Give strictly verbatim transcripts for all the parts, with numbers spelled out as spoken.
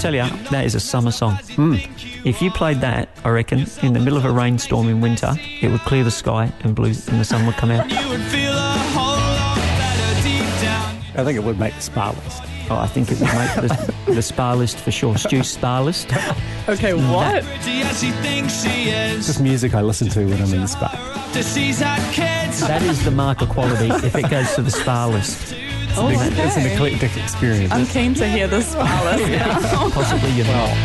Tell you, that is a summer song. Mm. If you played that, I reckon, in the middle of a rainstorm in winter, it would clear the sky and blue, and the sun would come out. I think it would make the spa list. Oh, I think it would make the, the spa list for sure. Stu's spa list. Okay, what? It's just music I listen to when I'm in the spa. That is the mark of quality if it goes to the spa list. Oh, it's, okay. It's an eclectic experience. I'm keen to hear this spa list now. Possibly you will.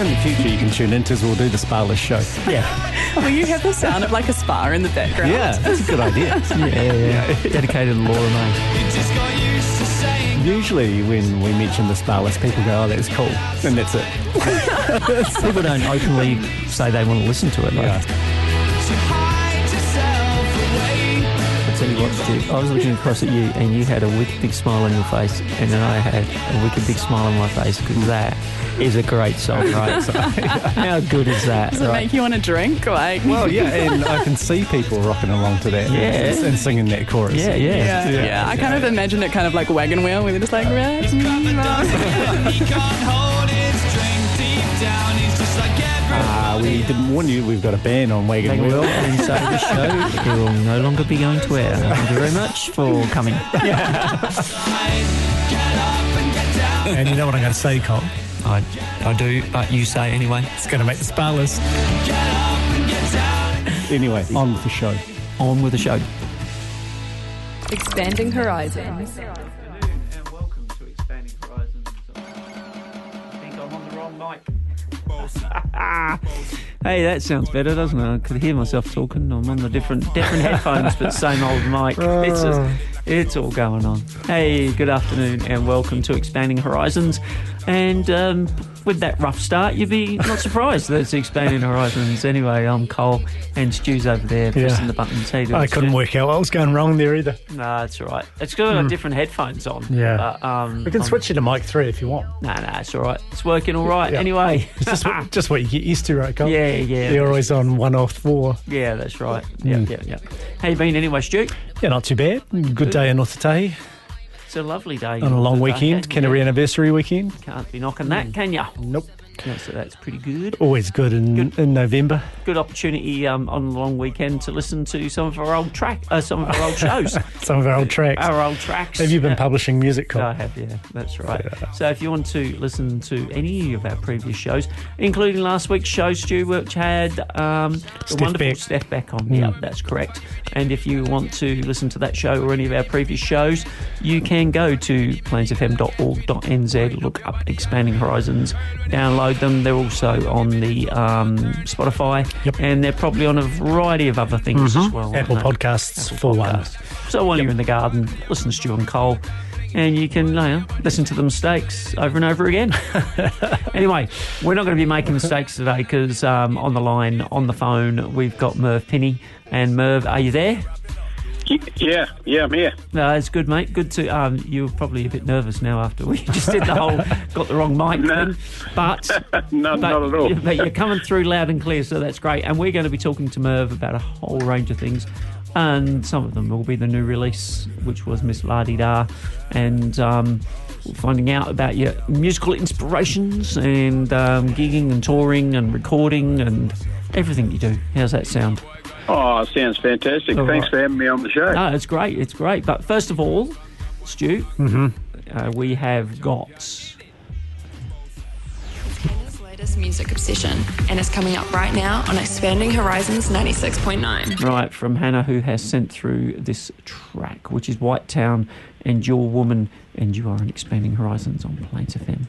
In the future, you can tune into us. We'll do the spa list show. Yeah. Will you have the sound of like a spa in the background? Yeah, that's a good idea. yeah, yeah, yeah. Dedicated to Laura May. Usually, when we mention the spa list, people go, "Oh, that's cool," and that's it. People don't openly say they want to listen to it. Like. Yeah. I was looking across at you and you had a wicked big smile on your face, and then I had a wicked big smile on my face, because that is a great song, right? So, how good is that? Does it right? make you want to drink? Like, well, yeah, and I can see people rocking along to that, yeah, and, and singing that chorus. Yeah, yeah, yeah. yeah. yeah. I kind of imagine it kind of like Wagon Wheel, where they're just like, right, he's got the dust and he can't hold his drink deep down. He's just like, Ah, uh, we didn't warn you, we've got a ban on Wagon Thank Wheel inside the show. It will no longer be going to air. Thank you very much for coming. Yeah. And you know what I'm going to say, Cole? I, I do, but you say anyway. It's going to make the spa list. Anyway, on with the show. On with the show. Expanding Horizons. Good afternoon and welcome to Expanding Horizons. I think I'm on the wrong mic. Hey, that sounds better, doesn't it? I could hear myself talking. I'm on the different different headphones, but same old mic. It's just, it's all going on. Hey, good afternoon and welcome to Expanding Horizons. And um, with that rough start, you'd be not surprised that it's Expanding Horizons. Anyway, I'm Cole and Stu's over there pressing yeah. the buttons. Hey, I couldn't Stu? work out what was going wrong there either. Nah, it's all right. It's good. I've got different headphones on. Yeah. But, um, we can I'm, switch you to mic three if you want. Nah, nah, it's all right. It's working all right. Yeah. Anyway. It's just, just what you get used to, right, Cole? Yeah, yeah. You're always on one off four. Yeah, that's right. Yeah, mm. yeah, yeah. How you been anyway, Stu? Yeah, not too bad. Good, good. Day in Otatahi. It's a lovely day. On a long weekend, Canterbury anniversary weekend. Can't be knocking that, mm. can you? Nope. No, so that's pretty good. Always good in, good in November. Good opportunity um, on the long weekend to listen to some of our old track, uh, some of our old shows, some of our old tracks. Our old tracks. Have you been uh, publishing music? Cole? I have, yeah, that's right. Yeah. So if you want to listen to any of our previous shows, including last week's show, Stu, which had um, the Steph wonderful Beck. Steph Beck on. Mm. Yeah, that's correct. And if you want to listen to that show or any of our previous shows, you can go to plains f m dot org dot n z, look up Expanding Horizons, download them. They're also on the um, Spotify, yep. and they're probably on a variety of other things mm-hmm. as well. Apple Podcasts, Apple for Podcasts. one. So while yep. you're in the garden, listen to Stu and Cole, and you can you know, listen to the mistakes over and over again. Anyway, we're not going to be making mistakes today because um, on the line, on the phone, we've got Merv Pinny. And Merv, are you there? Yeah, yeah, I'm here. No, it's good, mate. Good to. Um, you were probably a bit nervous now after we just did the whole got the wrong mic no. thing. But no, but, not at all. But you're coming through loud and clear, so that's great. And we're going to be talking to Merv about a whole range of things, and some of them will be the new release, which was Miss La-Di-Da, and um, finding out about your musical inspirations and um, gigging and touring and recording and everything you do. How's that sound? Oh, sounds fantastic. All Thanks right. for having me on the show. No, it's great. It's great. But first of all, Stu, mm-hmm. uh, we have got Paul's latest music obsession, and it's coming up right now on Expanding Horizons ninety-six point nine. Right, from Hannah, who has sent through this track, which is Whitetown and Your Woman, and you are on Expanding Horizons on Plains F M.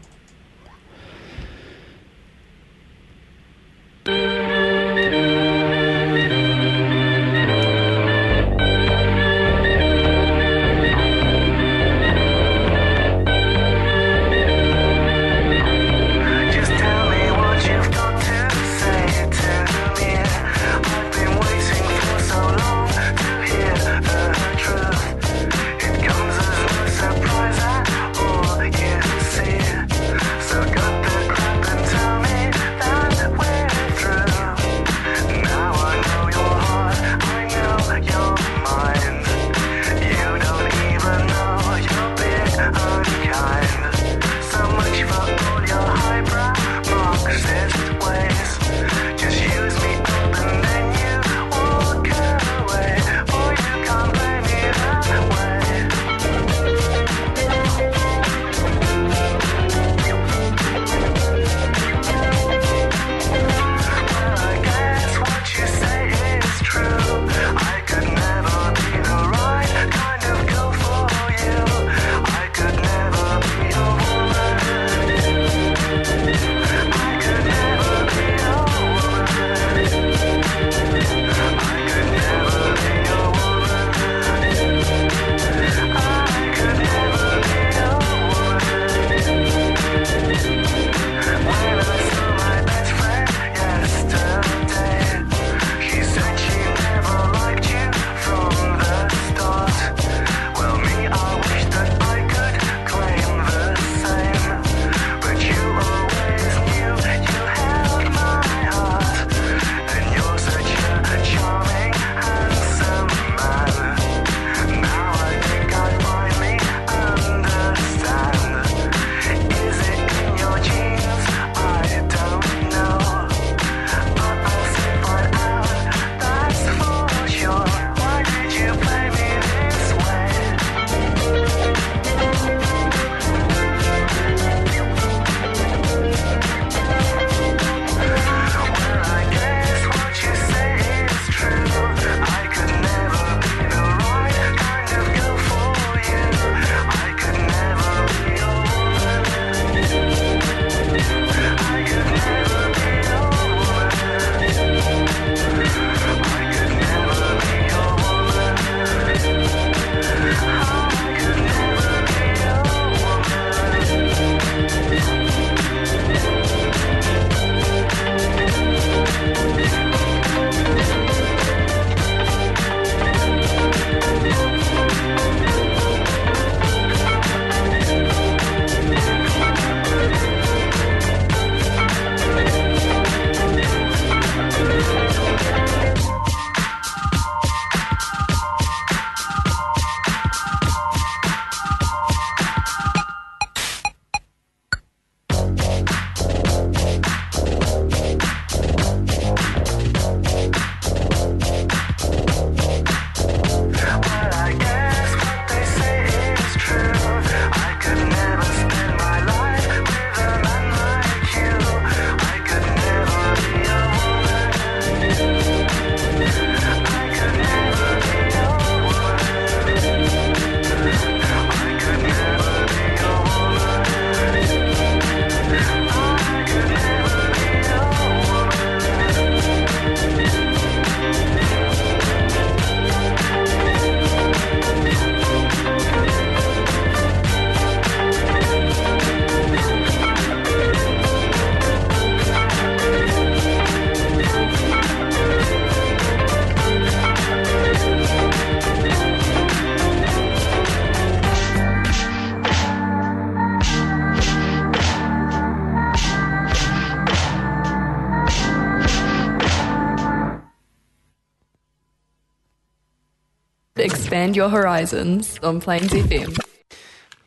expand your horizons on Plains F M.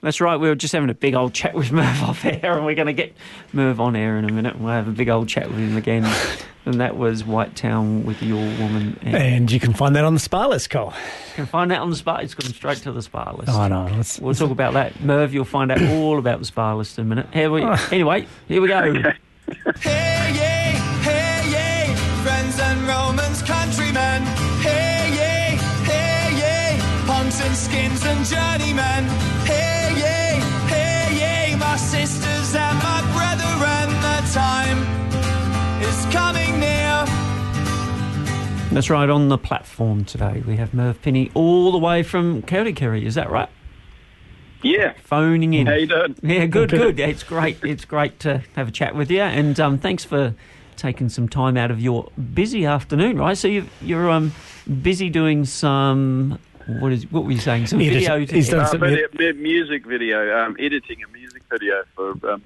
That's right. We were just having a big old chat with Merv off air, and we're going to get Merv on air in a minute, and we'll have a big old chat with him again. And that was Whitetown with Your Woman. And, and you can find that on the spa list, Cole. You can find that on the spa. It's gone straight to the spa list. Oh, no. Let's, we'll let's... talk about that. Merv, you'll find out all about the spa list in a minute. Here we, oh. Anyway, here we go. Okay. Hey, yay, hey, yay, friends and Romans, countrymen. Hey, yay, hey, yay, punks and skins and journeymen. Hey, yay, hey, yay, my sisters and my brethren, the time is coming near. That's right, on the platform today we have Merv Pinny all the way from County Kerry, is that right? Yeah. Phoning in. How you doing? Yeah, good, good. It's great. It's great to have a chat with you. And um, thanks for taking some time out of your busy afternoon, right? So you've, you're um, busy doing some, what is what were you saying? Some Edit- video. He's done uh, some video. Music video, um, editing a music video for um,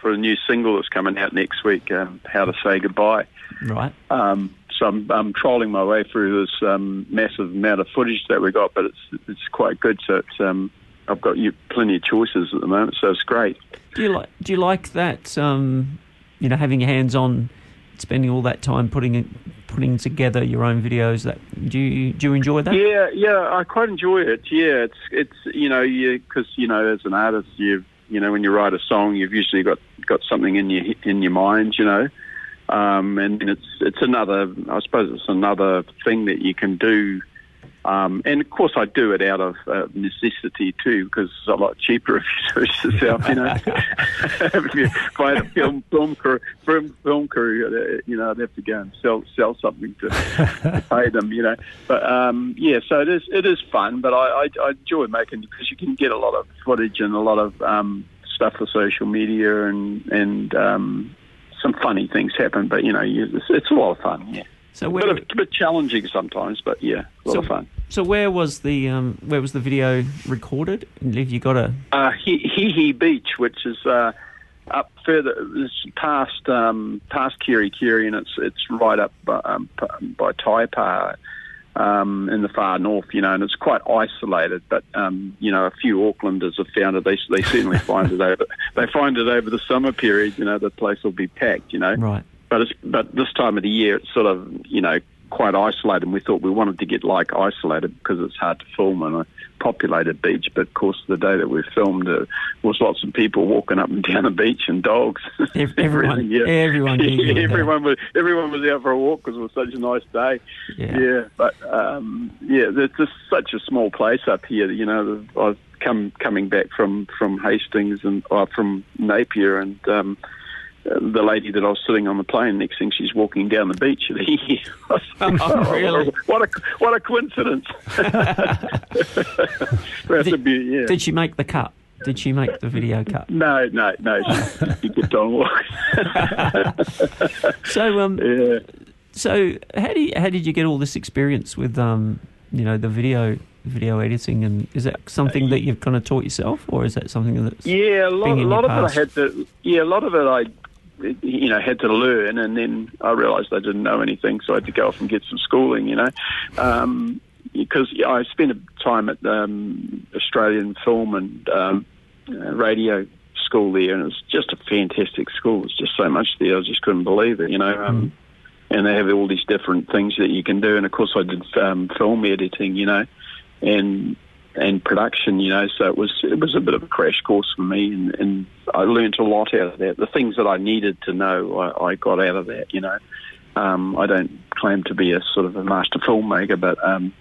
for a new single that's coming out next week, um, How to Say Goodbye. Right. Um, so I'm, I'm trolling my way through this um, massive amount of footage that we got, but it's it's quite good. So it's... Um, I've got you plenty of choices at the moment, so it's great. Do you like? Do you like that? Um, you know, having your hands on, spending all that time putting it, putting together your own videos. That do you do you enjoy that? Yeah, yeah, I quite enjoy it. Yeah, it's it's you know, because you, you know, as an artist, you you know, when you write a song, you've usually got, got something in your in your mind, you know, um, and it's it's another. I suppose it's another thing that you can do. Um, and of course I do it out of uh, necessity too, because it's a lot cheaper if you do it yourself, you know. If you buy a film, film crew, film, film crew, you know, I'd have to go and sell, sell something to, to pay them, you know. But um, yeah, so it is it is fun, but I, I, I enjoy making it because you can get a lot of footage and a lot of um, stuff for social media and, and um, some funny things happen, but you know, you, it's, it's a lot of fun, yeah. So where, a, bit of, a bit challenging sometimes, but yeah, a lot so, of fun. So where was the um, where was the video recorded? Liv, you got a uh, Hihi Beach, which is uh, up further, it's past um, past Kerikeri, and it's it's right up by, um, by Taipa um, in the far north, you know, and it's quite isolated. But um, you know, a few Aucklanders have found it. They they certainly find it over they find it over the summer period. You know, the place will be packed. You know, right. But it's, but this time of the year, it's sort of, you know, quite isolated. And we thought we wanted to get, like, isolated because it's hard to film on a populated beach. But, of course, the day that we filmed, uh, was lots of people walking up and down the beach and dogs. Everyone yeah. everyone, yeah, everyone, was, everyone was out for a walk because it was such a nice day. Yeah, yeah but, um, yeah, it's just such a small place up here. You know, I've come coming back from, from Hastings and uh, from Napier and... Um, the lady that I was sitting on the plane, next thing she's walking down the beach. Was, oh, really? What a what a coincidence! did, be, yeah. Did she make the cut? Did she make the video cut? No, no, no. She, she kept on walking. so, um, yeah. so how do you, how did you get all this experience with um, you know, the video? video editing, and is that something that you've kind of taught yourself, or is that something that's yeah a lot, a lot of past? it I had to yeah a lot of it I you know had to learn, and then I realised I didn't know anything, so I had to go off and get some schooling, you know, um, because yeah, I spent a time at um, Australian Film and um, Radio School there, and it's just a fantastic school. It's just so much there, I just couldn't believe it, you know. Um, mm. And they have all these different things that you can do, and of course I did um, film editing, you know, and and production, you know, so it was it was a bit of a crash course for me, and, and I learnt a lot out of that. The things that I needed to know, I, I got out of that, you know. Um, I don't claim to be a sort of a master filmmaker, but um,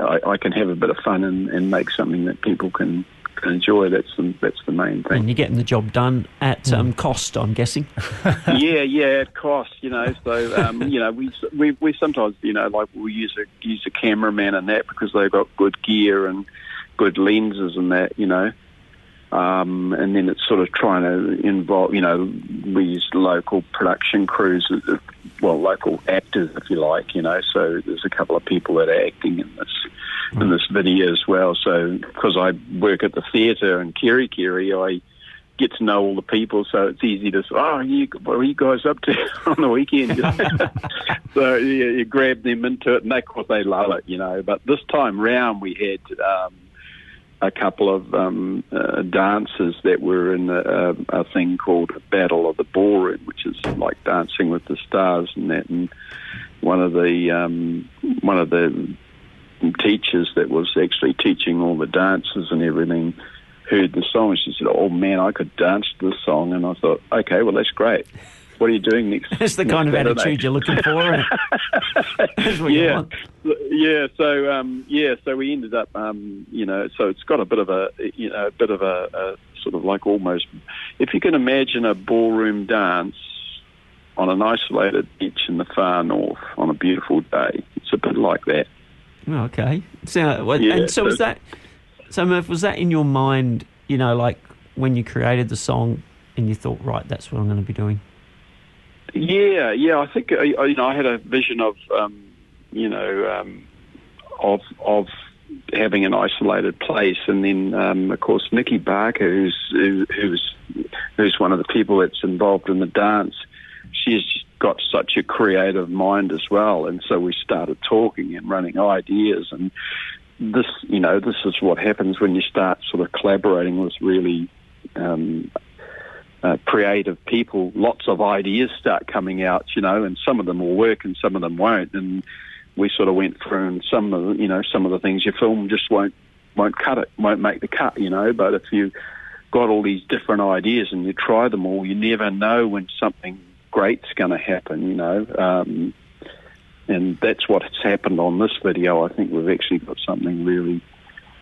I, I can have a bit of fun and, and make something that people can, can enjoy. That's the, that's the main thing. And you're getting the job done at um, cost, I'm guessing. yeah, yeah, at cost, you know. So, um, you know, we, we we sometimes, you know, like we use a, use a cameraman and that because they've got good gear and good lenses and that, you know. Um, and then it's sort of trying to involve, you know, we use local production crews, well, local actors, if you like, you know. So there's a couple of people that are acting in this mm. in this video as well. So because I work at the theatre in Kerikeri, I get to know all the people, so it's easy to say, oh, you, what are you guys up to on the weekend? So yeah, you grab them into it, and of course they love it, you know. But this time round we had um, a couple of um, uh, dancers that were in a, a, a thing called Battle of the Ballroom, which is like Dancing with the Stars and that, and one of the um, one of the teachers that was actually teaching all the dancers and everything heard the song, and she said, oh man, I could dance to this song. And I thought, okay, well that's great, what are you doing next? That's the next kind of Saturday? Attitude you're looking for. That's what yeah. you want. Yeah, so um, yeah, so we ended up, um, you know, so it's got a bit of a, you know, a bit of a, a sort of like almost, if you can imagine a ballroom dance on an isolated beach in the far north on a beautiful day, it's a bit like that. Oh, okay. So, and yeah, so was that... So, Merv, was that in your mind, you know, like when you created the song and you thought, right, that's what I'm going to be doing? Yeah, yeah, I think, I, you know, I had a vision of, um, you know, um, of of having an isolated place. And then, um, of course, Nikki Barker, who's, who, who's, who's one of the people that's involved in the dance, she's got such a creative mind as well. And so we started talking and running ideas, and this, you know, this is what happens when you start sort of collaborating with really um, uh, creative people. Lots of ideas start coming out, you know, and some of them will work and some of them won't. And we sort of went through, and some of the, you know, some of the things you film just won't won't cut it, won't make the cut, you know. But if you got all these different ideas and you try them all, you never know when something great's going to happen, you know. Um, And that's what's happened on this video. I think we've actually got something really,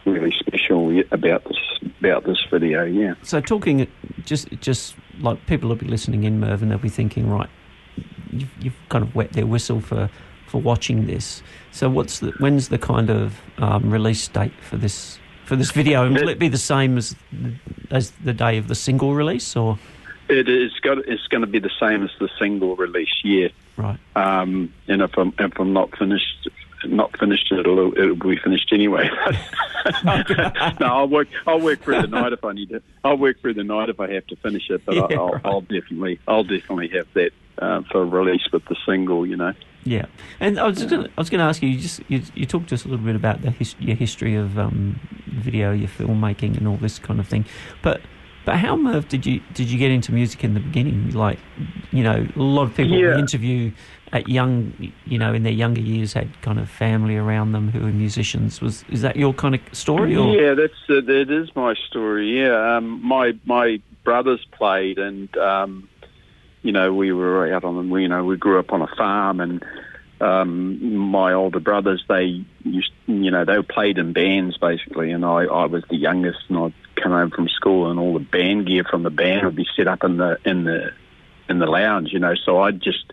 really special about this about this video. Yeah. So talking, just just like people will be listening in, Merv, and they'll be thinking, right, you've, you've kind of wet their whistle for, for watching this. So what's the, when's the kind of um, release date for this for this video? And will it be the same as as the day of the single release, or? It is got, it's going to be the same as the single release, yeah. Right. Um, and if I'm, if I'm not finished, not finished, it'll it'll be finished anyway. No, I'll work. I'll work through the night if I need to. I'll work through the night if I have to finish it. But yeah, I'll, right. I'll definitely, I'll definitely have that uh, for release with the single, you know. Yeah. And I was just gonna, I was going to ask you. You just you, you talked to us a little bit about the his, your history of um, video, your filmmaking, and all this kind of thing, but. But how, Merv, did you did you get into music in the beginning? Like, you know, a lot of people yeah. we interview at young, you know, in their younger years had kind of family around them who were musicians. Was is that your kind of story? Or? Yeah, that's uh, that is my story. Yeah, um, my my brothers played, and um, you know, we were out on the, you know, we grew up on a farm, and um, my older brothers, they used, you know, they played in bands basically, and I I was the youngest, and I. come home from school and all the band gear from the band would be set up in the in the in the lounge, you know. So I'd just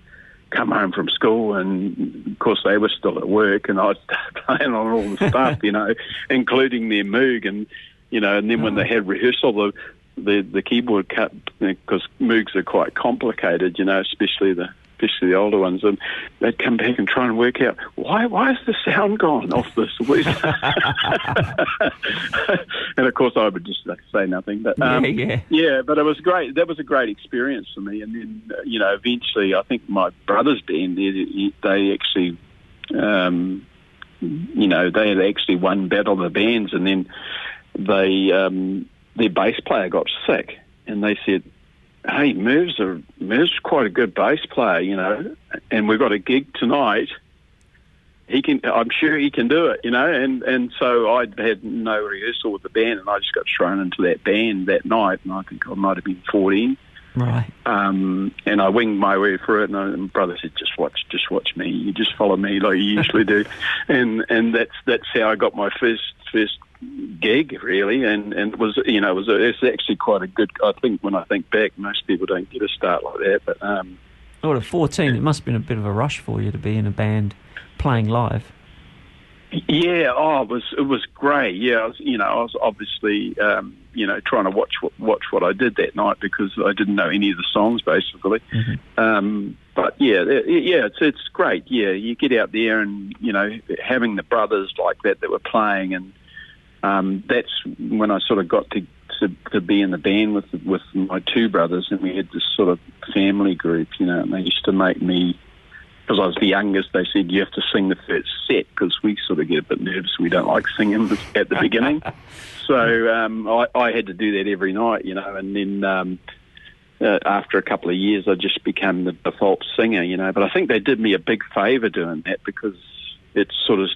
come home from school, and of course they were still at work, and I'd start playing on all the stuff, you know, including their Moog, and you know. And then when they had rehearsal, the the, the keyboard cut, because Moogs are quite complicated, you know, especially the. especially the older ones, and they'd come back and try and work out, why Why is the sound gone off this? And, of course, I would just like, say nothing. But um, yeah, yeah. yeah, but it was great. That was a great experience for me. And then, uh, you know, eventually, I think my brother's band, they, they actually, um, you know, they had actually won Battle of the Bands, and then they um, their bass player got sick, and they said, hey, Merv's, a, Merv's quite a good bass player, you know, and we've got a gig tonight. He can, I'm sure he can do it, you know. And, and so I'd had no rehearsal with the band, and I just got thrown into that band that night, and I think I might have been fourteen. Right. Um, and I winged my way through it, and, I, and my brother said, just watch, just watch me. You just follow me like you usually do. And and that's that's how I got my first first gig, really, and, and it was, you know, it was a, it's actually quite a good, I think, when I think back, most people don't get a start like that. But um, well, at fourteen, it must have been a bit of a rush for you to be in a band playing live. Yeah, oh, it was it was great. Yeah, I was, you know, I was obviously, um, you know, trying to watch watch what I did that night, because I didn't know any of the songs basically. Mm-hmm. Um, but yeah, it, yeah, it's it's great. Yeah, you get out there, and you know, having the brothers like that that were playing, and um, that's when I sort of got to to, to be in the band with with my two brothers, and we had this sort of family group, you know, and they used to make me, because I was the youngest, they said, you have to sing the first set, because we sort of get a bit nervous. We don't like singing at the beginning. So um, I, I had to do that every night, you know, and then um, uh, after a couple of years, I just became the default singer, you know. But I think they did me a big favour doing that, because it's sort of,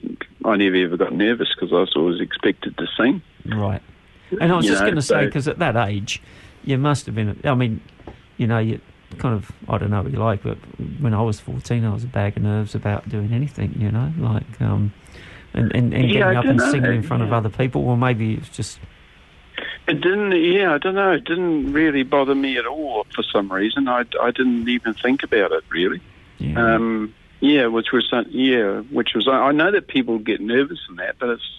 I never ever got nervous, because I was always expected to sing. Right. And I was you just going to say, because so, at that age, you must have been, I mean, you know, you... kind of, I don't know what you like, but when I was fourteen, I was a bag of nerves about doing anything, you know, like, um, and, and, and yeah, getting up and know. singing in front yeah. of other people, or maybe it's just... It didn't, yeah, I don't know, it didn't really bother me at all for some reason. I, I didn't even think about it, really. Yeah, um, yeah which was, yeah, which was, I know that people get nervous in that, but it's,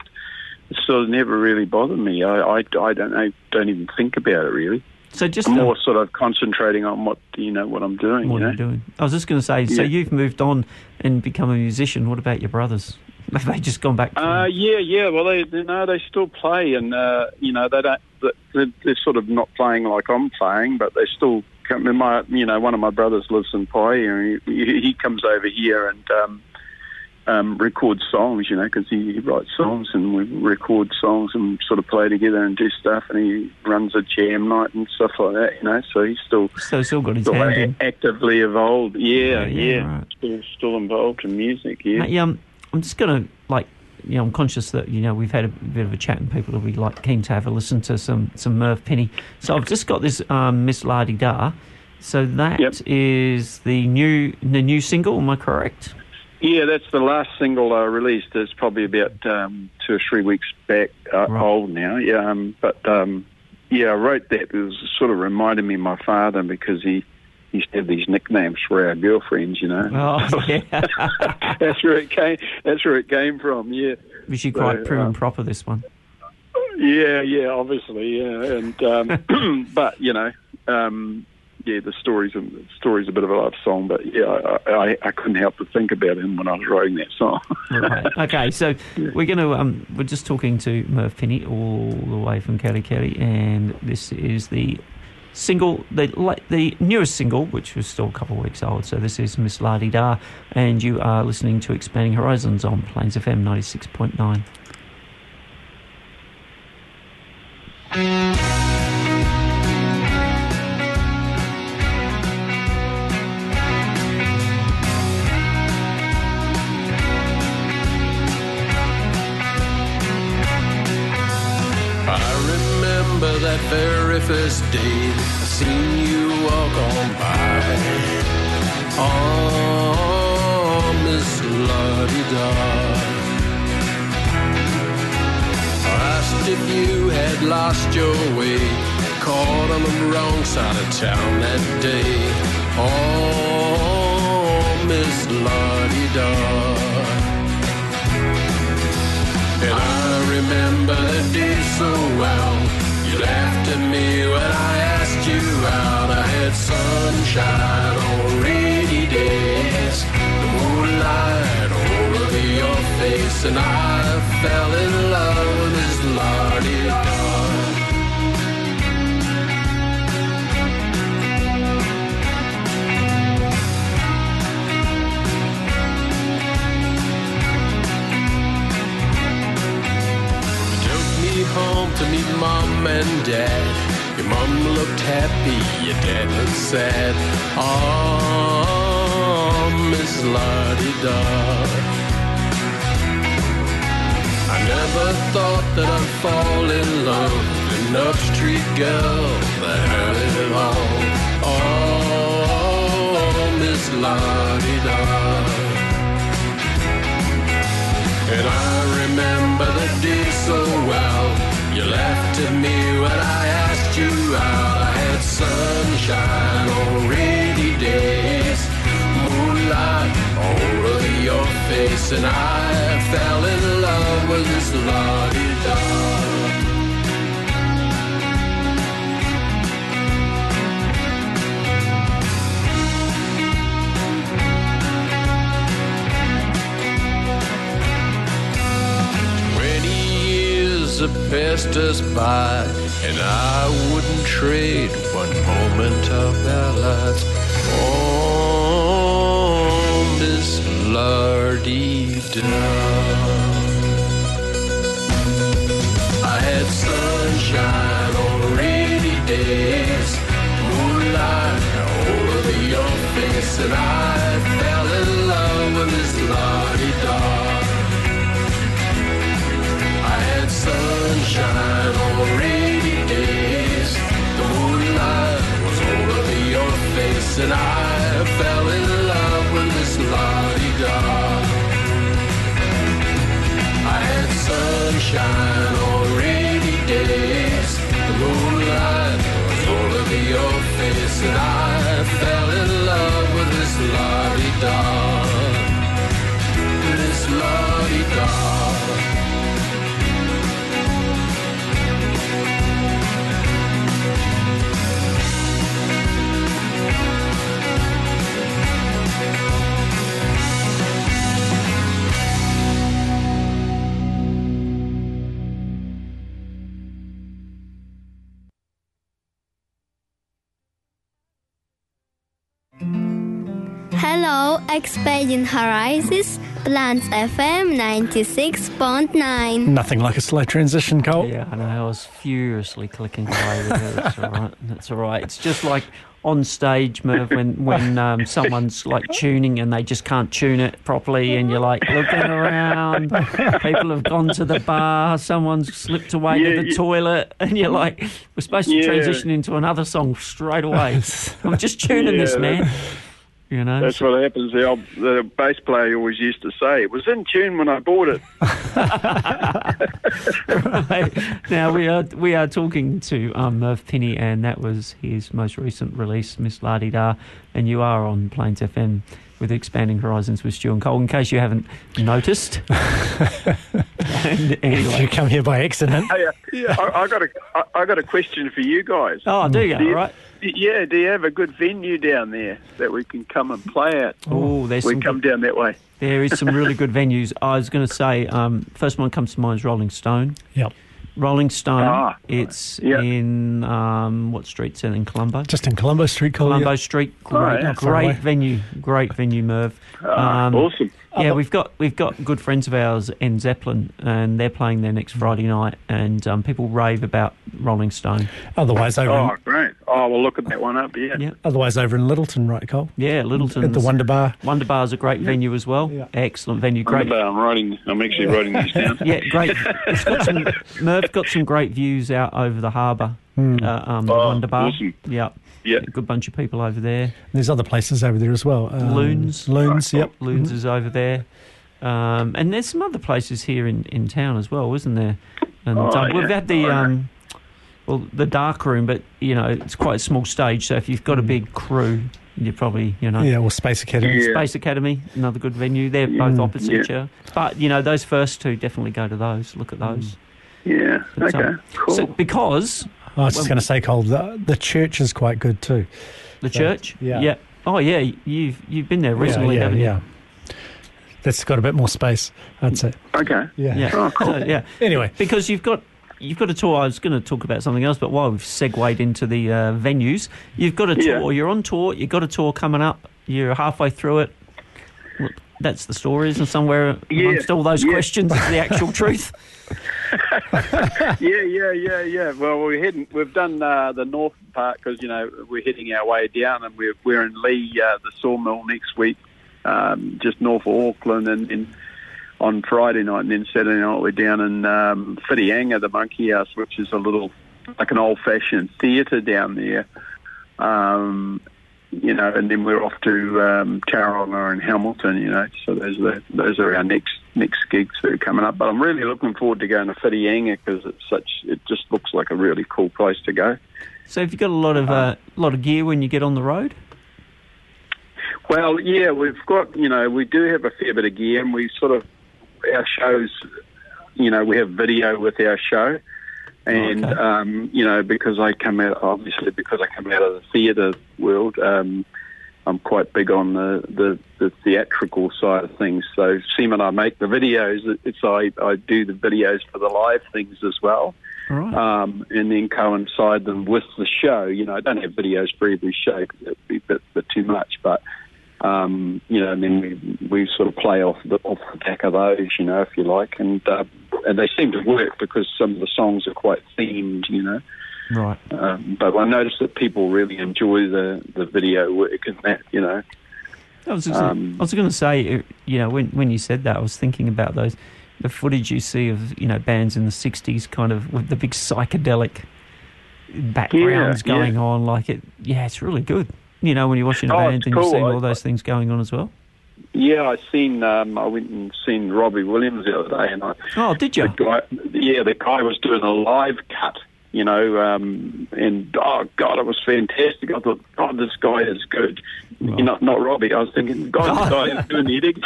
it sort of never really bothered me. I, I, I don't know, don't even think about it, really. So just I'm more sort of concentrating on what you know what I'm doing. What you know? you're doing. I was just going to say. Yeah. So you've moved on and become a musician. What about your brothers? Have they just gone back? To uh, yeah, yeah. Well, they, they no, they still play, and uh, you know they don't. They're, they're sort of not playing like I'm playing, but they still. Come, my, you know, one of my brothers lives in Pai, and he, he comes over here and um, um, records songs. You know, because he, he writes songs, and we record songs and sort of play together and do stuff, and he runs a jam night and stuff like that, you know, so he's still, so still, got his still hand a- in. actively involved. Yeah, yeah, yeah. Right. Still, still involved in music, yeah. Mate, yeah I'm, I'm just going to, like, you know, I'm conscious that, you know, we've had a bit of a chat and people will be, like, keen to have a listen to some, some Merv Pinny. So I've just got this um, Miss La-Di-Da. So that yep. is the new the new single, am I correct? Yeah, that's the last single I released. It's probably about um, two or three weeks back uh, right. old now. Yeah, um, but um, yeah, I wrote that. It was, sort of reminded me of my father, because he, he used to have these nicknames for our girlfriends, you know. Oh, yeah. that's where it came. That's where it came from. Yeah. Was she quite so, prim um, and proper, this one? Yeah, yeah, obviously, yeah, and um, but you know. Um, Yeah, the story's a, the story's a bit of a love song, but yeah, I, I, I couldn't help but think about him when I was writing that song. Right. Okay, so yeah. we're going to um, we're just talking to Merv Pinny all the way from Kerikeri, and this is the single, the the newest single, which was still a couple of weeks old. So this is Miss La-Di-Da, and you are listening to Expanding Horizons on Plains F M ninety six point nine. First day I seen you walk on by. Oh, Miss La-Di-Da, asked if you had lost your way, caught on the wrong side of town that day. Oh, Miss La-Di-Da. And I remember that day so well. You laughed at me when I asked you out. I had sunshine on rainy days, the moonlight all over your face, and I fell in love with this La-Di-Da. Home to meet mom and dad. Your mom looked happy, your dad looked sad. Oh, Miss La-Di-Da. I never thought that I'd fall in love with an upstreet girl that had it all. Oh, Miss La-Di-Da. And I remember the day so well. You laughed at me when I asked you out. I had sunshine on rainy days, moonlight all over your face, and I fell in love with this La-Di-Da. years have passed us by, and I wouldn't trade one moment of our lives on this La-Di-Da. I had sunshine on rainy days, moonlight all over your face, and I fell in love with this La-Di-Da. Sunshine on rainy days, the moonlight was all over your face, and I fell in love with this La-Di-Da. I had sunshine on rainy days, the moonlight was all over your face, and I fell in love with this La-Di-Da, this La-Di-Da. Hello, expanding horizons, Plains F M ninety-six point nine. Nothing like a slow transition, Cole. Yeah, I know, I was furiously clicking away with it. It's all right. It's all right. It's just like on stage, Merv, when, when um, someone's like tuning and they just can't tune it properly, and you're like looking around, people have gone to the bar, someone's slipped away yeah, to the yeah. toilet, and you're like, we're supposed to yeah. transition into another song straight away. I'm just tuning yeah, this, man. You know, that's so. What happens. The, old, the bass player always used to say, it was in tune when I bought it. Right. Now, we are we are talking to um, Merv Pinny, and that was his most recent release, Miss La-Di-Da, and you are on Plains F M with Expanding Horizons with Stu and Cole, in case you haven't noticed. And anyway. You come here by accident. Hey, uh, yeah. I, I got a, I, I got a question for you guys. Oh, do you? Do you All right. Yeah, do you have a good venue down there that we can come and play at? Oh, there's we some come good, down that way. There is some really good venues. I was going to say, um, first one comes to mind is Rolling Stone. Yep. Rolling Stone. Ah, it's yep. in, um, what street's it in Colombo? Just in Colombo Street. Colombo, Colombo yep. Street. Great, oh, yeah. great venue. Great venue, Merv. Um, oh, awesome. Yeah, we've got we've got good friends of ours in Zeppelin, and they're playing there next Friday night, and um, people rave about Rolling Stone. Otherwise, over oh in, great, oh we'll look at that one up. Yeah. yeah. Otherwise, over in Lyttelton, right, Cole? Yeah, Lyttelton at the Wonder Bar. Wonder Bar's a great yeah. venue as well. Yeah. Excellent venue. Great. Wonder Bar, I'm writing. I'm actually writing these down. Yeah, great. It's got some. Merv's got some great views out over the harbour. Mm. Uh, um, oh, Wonder Bar. Awesome. Yeah. Yeah, a good bunch of people over there. And there's other places over there as well. Um, Loons. Loons, right. yep. Loons mm-hmm. is over there. Um, and there's some other places here in, in town as well, isn't there? And oh, um, yeah. We've had the, um, well, the dark room, but, you know, it's quite a small stage, so if you've got a big crew, you probably, you know. Yeah, well, Space Academy. Yeah. Space Academy, another good venue. They're yeah. both opposite yeah. each other. But, you know, those first two, definitely go to those, look at those. Yeah, but, okay, um, cool. So, because... Oh, I was just well, going to say, Cole, the, the church is quite good too. The so, church? Yeah. yeah. Oh, yeah, you've you've been there recently, yeah, yeah, haven't you? Yeah, that's got a bit more space, I'd say. Okay. Yeah. yeah. Oh, cool. So, yeah. Anyway. Because you've got, you've got a tour, I was going to talk about something else, but while we've segued into the uh, venues, you've got a tour, yeah. you're on tour, you've got a tour coming up, you're halfway through it. That's the story, isn't somewhere yeah. amongst all those yeah. questions is the actual truth. yeah, yeah, yeah, yeah. Well, we're heading, we've done uh, the north part because, you know, we're heading our way down, and we're, we're in Lee, uh, the Sawmill next week, um, just north of Auckland, and, and on Friday night, and then Saturday night we're down in um, Whitianga, the Monkey House, which is a little, like an old-fashioned theatre down there. Um You know, and then we're off to um, Tauranga and Hamilton. You know, so those are the, those are our next next gigs that are coming up. But I'm really looking forward to going to Whitianga because it's such it just looks like a really cool place to go. So, have you got a lot of a uh, lot of gear when you get on the road? Well, yeah, we've got you know we do have a fair bit of gear, and we sort of our shows. You know, we have video with our show. And, okay. um, you know, because I come out, obviously because I come out of the theatre world, um, I'm quite big on the, the, the theatrical side of things. So Seam and I make the videos. It's I, I do the videos for the live things as well. All right. Um, and then coincide them with the show. You know, I don't have videos for every show because it would be a bit, bit too much. But, um, you know, and then we, we sort of play off the, off the back of those, you know, if you like. And, uh, and they seem to work because some of the songs are quite themed, you know. Right, um, but I noticed that people really enjoy the, the video work and that, you know. I was just, um, I was going to say, you know, when when you said that, I was thinking about those the footage you see of, you know, bands in the sixties, kind of with the big psychedelic backgrounds yeah, going yeah. on, like it. Yeah, it's really good. You know, when you're watching a oh, band and cool. you've seen all those things going on as well. Yeah, I seen. Um, I went and seen Robbie Williams the other day, and I. Oh, did you? The guy, yeah, the guy was doing a live cut. You know, um, and, oh, God, it was fantastic. I thought, oh, this guy is good. Well, not not Robbie. I was thinking, God, this guy is doing editing.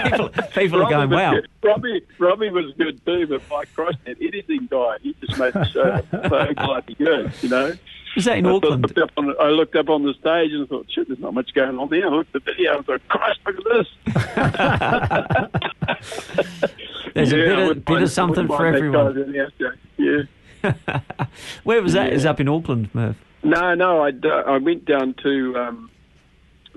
People, people are going, wow. Good. Robbie Robbie was good too, but my Christ, that editing guy, he just made the show so glad he good, you know. Was that in I Auckland? Looked on, I looked up on the stage and thought, shit, there's not much going on there. I looked at the video and thought, Christ, look at this. There's yeah, a bit of, bit find, of something for everyone. Yeah. Where was that? Yeah. Is up in Auckland, Merv? No, no, I, uh, I went down to um,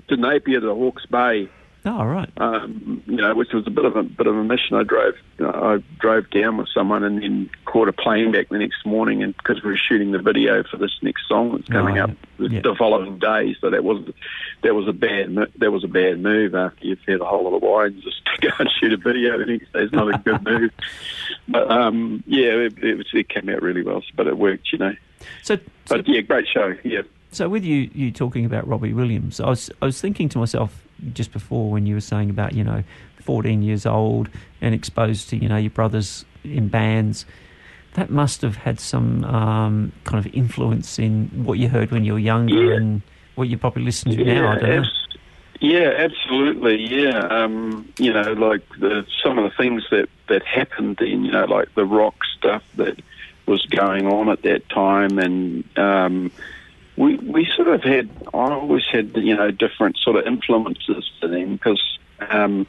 to Napier to Hawke's Bay. Oh, right. Um, you know, which was a bit of a bit of a mission. I drove, you know, I drove down with someone and then caught a plane back the next morning, and because we were shooting the video for this next song that's coming right. up the, yeah. the following day, so that was that was a bad that was a bad move. After you've had a whole lot of wine, just to go and shoot a video the next day is not a good move. But um, yeah, it, it, it came out really well, but it worked, you know. So, but so, yeah, great show. Yeah. So with you, you talking about Robbie Williams, I was I was thinking to myself just before when you were saying about, you know, fourteen years old and exposed to, you know, your brothers in bands, that must have had some um, kind of influence in what you heard when you were younger yeah. and what you probably listen to yeah, now, I don't abs- know. Yeah, absolutely, yeah. Um, you know, like the, some of the things that, that happened then, you know, like the rock stuff that was going on at that time and... Um, We we sort of had, I always had, you know, different sort of influences to them because, um,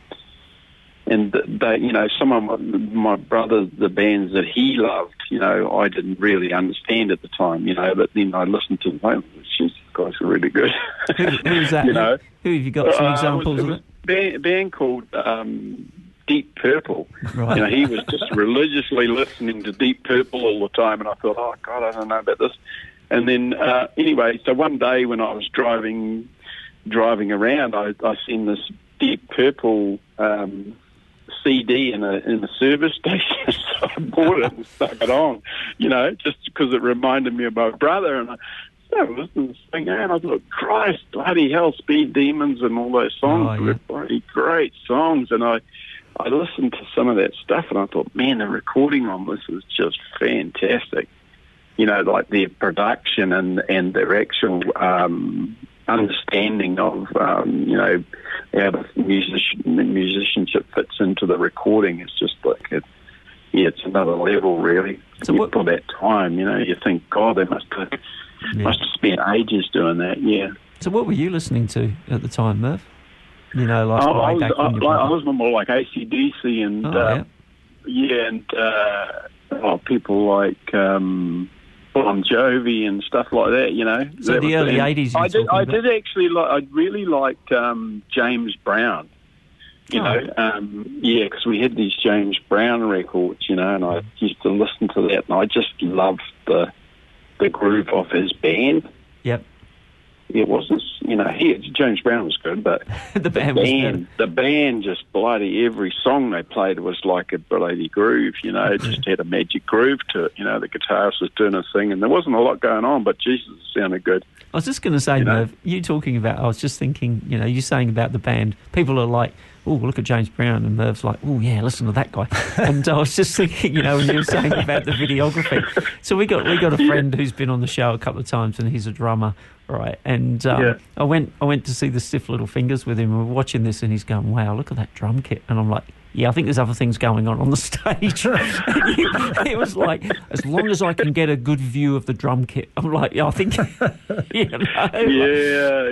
and they, you know, some of my, my brother, the bands that he loved, you know, I didn't really understand at the time, you know, but then I listened to them, oh, geez, these guys are really good. Who, who's that? You know? Who have you got some examples uh, it was, of it? A band called um, Deep Purple. Right. You know, he was just religiously listening to Deep Purple all the time, and I thought, oh, God, I don't know about this. And then, uh, anyway, so one day when I was driving driving around, I, I seen this Deep Purple um, C D in a in a service station, so I bought it and stuck it on, you know, just because it reminded me of my brother. And I started listening to this thing, and I thought, Christ, bloody hell, Speed Demons and all those songs oh, yeah. were bloody great songs. And I, I listened to some of that stuff, and I thought, man, the recording on this is just fantastic. You know, like their production and, and their actual um, understanding of, um, you know, how the musician, musicianship fits into the recording. It's just like, it, yeah, it's another level, really. So yeah, what, for that time, you know, you think, God, they must have, yeah. must have spent ages doing that, yeah. So what were you listening to at the time, Merv? You know, like... I, I, was, I, I was more like A C D C and... Oh, uh, yeah. yeah, and uh, oh, people like... Um, on Jovi and stuff like that, you know. So that the early eighties. I did. I did actually like. I really liked um, James Brown. You oh. know, um, yeah, because we had these James Brown records, you know, and I used to listen to that, and I just loved the the groove of his band. Yep. It wasn't, you know, he James Brown was good, but the band, the band, the band just bloody every song they played was like a bloody groove, you know, it just had a magic groove to it. You know, the guitarist was doing a thing, and there wasn't a lot going on, but Jesus, it sounded good. I was just going to say, you know? Merv, you talking about, I was just thinking, you know, you saying about the band, people are like, oh, look at James Brown, and Merv's like, oh, yeah, listen to that guy. And I was just thinking, you know, when you were saying about the videography. So we got we got a friend yeah. who's been on the show a couple of times, and he's a drummer, right? And um, yeah. I went I went to see the Stiff Little Fingers with him, and we were watching this, and he's going, wow, look at that drum kit. And I'm like, yeah, I think there's other things going on on the stage. it, it was like, as long as I can get a good view of the drum kit, I'm like, yeah, I think, you know, yeah, like,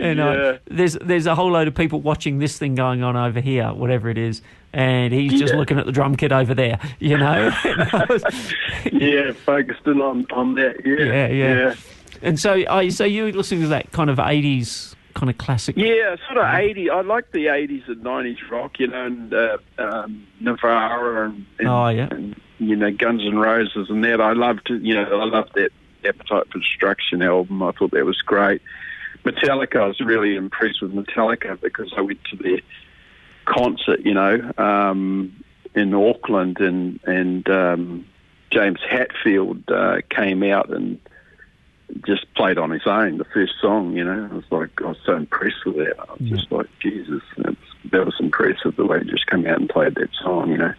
you know, yeah. There's there's a whole load of people watching this thing going on over here, whatever it is, and he's yeah. just looking at the drum kit over there, you know. was, yeah, focused in on, on that. Yeah, yeah, yeah. yeah. And so, I so you were listening to that kind of eighties. Kind of classic, yeah, sort of eighty. I like the eighties and nineties rock, you know, and uh, um, Nirvana and, and, oh, yeah. and you know, Guns N' Roses and that. I loved, you know, I loved that Appetite for Destruction album. I thought that was great. Metallica, I was really impressed with Metallica because I went to their concert, you know, um, in Auckland, and and um, James Hetfield uh, came out and just played on his own, the first song, you know. I was like, I was so impressed with that. I was yeah. just like, Jesus, that was, that was impressive, the way he just came out and played that song, you know.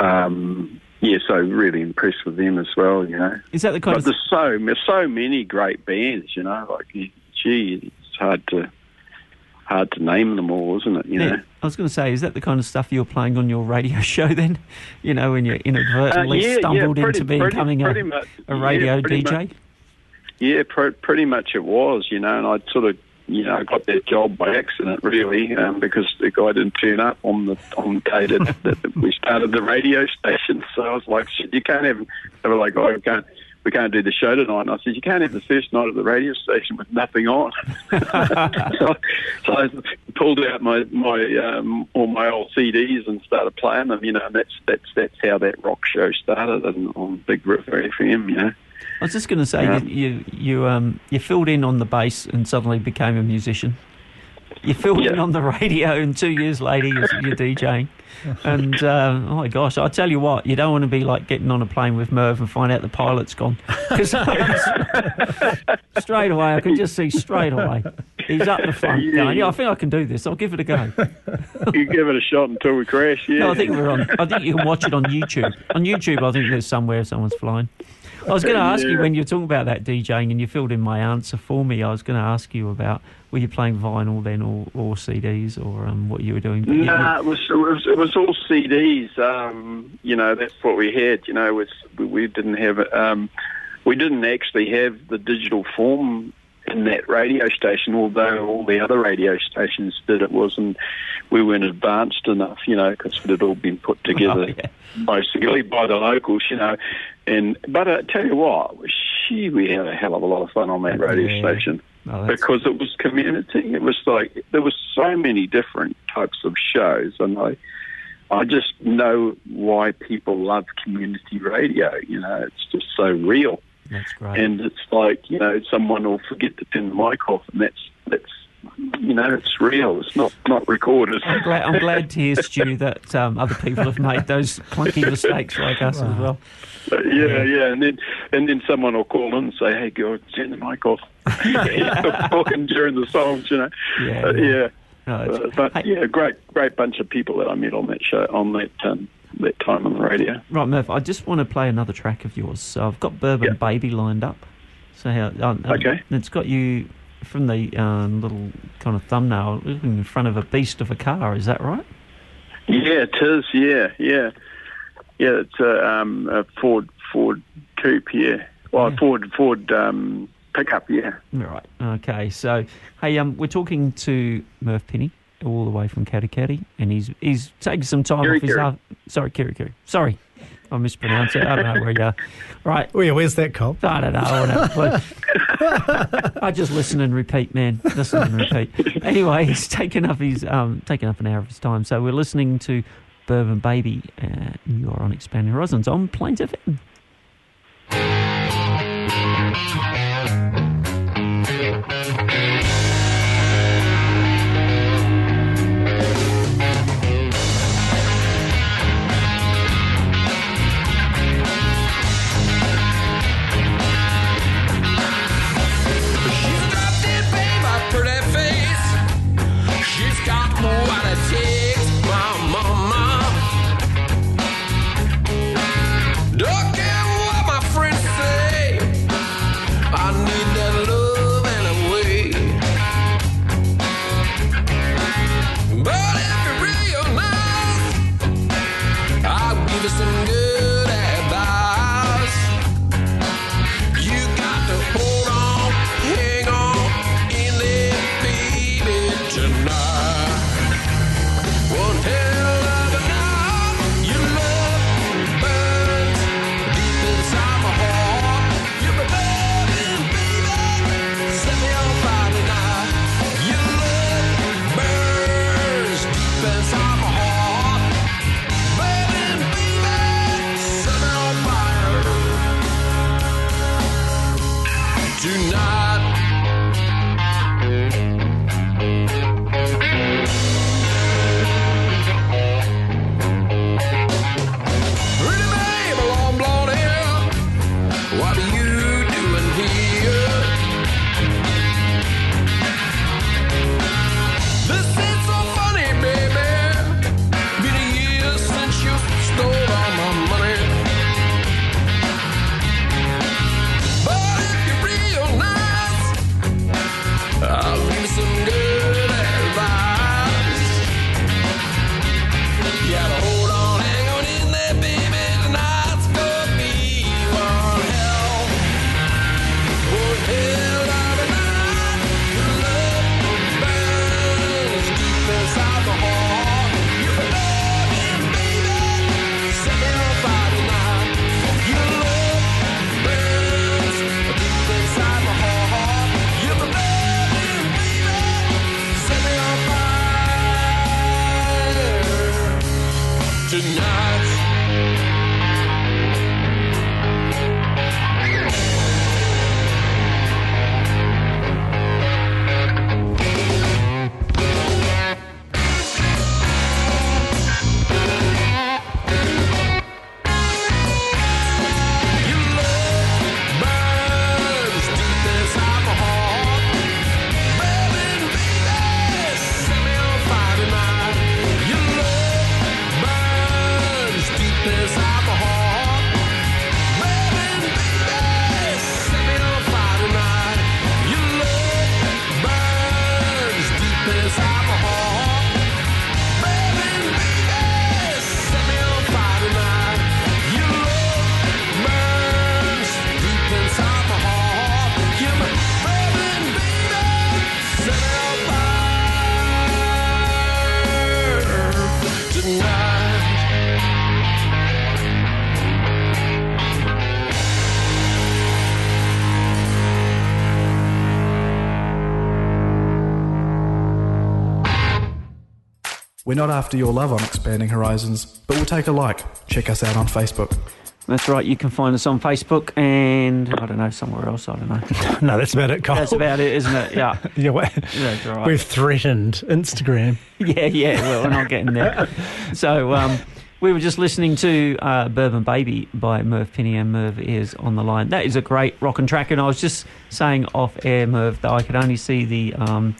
Um, yeah, so really impressed with them as well, you know. Is that the kind but of... There's so, there's so many great bands, you know, like, gee, it's hard to hard to name them all, isn't it, you yeah. know. I was going to say, is that the kind of stuff you're playing on your radio show then? You know, when you're inadvertently uh, yeah, stumbled yeah, pretty, into becoming pretty, pretty a, much, a radio yeah, D J? Much. Yeah, pr- pretty much it was, you know, and I'd sort of, you know, got that job by accident, really, um, because the guy didn't turn up on the on the day that, that we started the radio station. So I was like, shit, you can't have, they were like, oh, we can't, we can't do the show tonight. And I said, you can't have the first night of the radio station with nothing on. so, so I pulled out my, my um, all my old C Ds and started playing them, you know, and that's, that's, that's how that rock show started and on Big River F M, you know. I was just going to say, yeah. you you you, um, you filled in on the bass and suddenly became a musician. You filled yeah. in on the radio and two years later you're, you're DJing. And, uh, oh, my gosh, I tell you what, you don't want to be, like, getting on a plane with Merv and find out the pilot's gone. Because straight away, I can just see straight away. He's up the front yeah, going, yeah, I think I can do this. I'll give it a go. You give it a shot until we crash, yeah. No, I think we're on. I think you can watch it on YouTube. On YouTube, I think there's somewhere someone's flying. I was going to ask yeah. you, when you were talking about that DJing and you filled in my answer for me, I was going to ask you about, were you playing vinyl then or, or C Ds or um, what you were doing? No, nah, it, was, it, was, it was all C Ds. Um, you know, that's what we had. You know, was, we, we didn't have um, we didn't actually have the digital form in that radio station, although all the other radio stations did. It wasn't, we weren't advanced enough, you know, because it had all been put together oh, yeah. basically by the locals, you know. And but I tell you what, she, we had a hell of a lot of fun on that radio yeah. station oh, because cool. it was community. It was like, there was so many different types of shows, and I, I just know why people love community radio, you know, it's just so real. That's great. And it's like, you know, someone will forget to turn the mic off, and that's, that's, you know, it's real. It's not, not recorded. I'm glad, I'm glad to hear, Stu, that um, other people have made those clunky mistakes like us wow. as well. But yeah, yeah, yeah, and then and then someone will call in and say, hey, girl, turn the mic off. Talking during the songs, you know. Yeah. But, yeah. No, but, hey. yeah, great, great bunch of people that I met on that show, on that um, that time on the radio. Right, Merv, I just want to play another track of yours. So I've got Bourbon yep. Baby lined up. So how, um, okay. It's got you from the um, little kind of thumbnail in front of a beast of a car, is that right? Yeah, it is, yeah, yeah. Yeah, it's a, um, a Ford Ford coupe, yeah. Well, yeah. Ford, Ford um, pickup, yeah. Right, okay. So, hey, um, we're talking to Merv Pinny, all the way from Kerikeri, and he's he's taking some time Kerikeri. off his... Uh, sorry, Kerikeri. Sorry, I mispronounced it. I don't know where you are. Right. Well, yeah, where's that, Cole? I don't know. I, I just listen and repeat, man. Listen and repeat. Anyway, he's taken up, his, um, taken up an hour of his time, so we're listening to Bourbon Baby. Uh, you are on Expanding Horizons on Plains F M. Okay. What are you doing here? This ain't so funny, baby. Been a year since you stole all my money. But if you realize, I'll give you some good advice. You gotta hold on, hang on in there, baby. Tonight's gonna be one hell, one hell of a night. Your love will burn as deep as alcohol. You love him, baby, set me on fire tonight. Your love burns deep inside my heart. You love him, baby, set me on fire tonight. Your love burns deep inside my heart. Burning, baby, set me on fire tonight. Your love burns deep inside my heart. Burning, baby, set me on fire tonight. Your love burns deep inside my heart. Burning, baby, set me on fire tonight. Your love burns deep inside my heart. You're my burning, baby, set me on fire tonight. We're not after your love on Expanding Horizons, but we'll take a like. Check us out on Facebook. That's right, you can find us on Facebook and, I don't know, somewhere else, I don't know. No, that's about it, Cole. That's about it, isn't it? Yeah. Yeah, we- That's right. We've threatened Instagram. Yeah, yeah, well, we're not getting there. So um, we were just listening to uh, Bourbon Baby by Merv Pinny, and Merv is on the line. That is a great rockin' track, and I was just saying off air, Merv, that I could only see the um,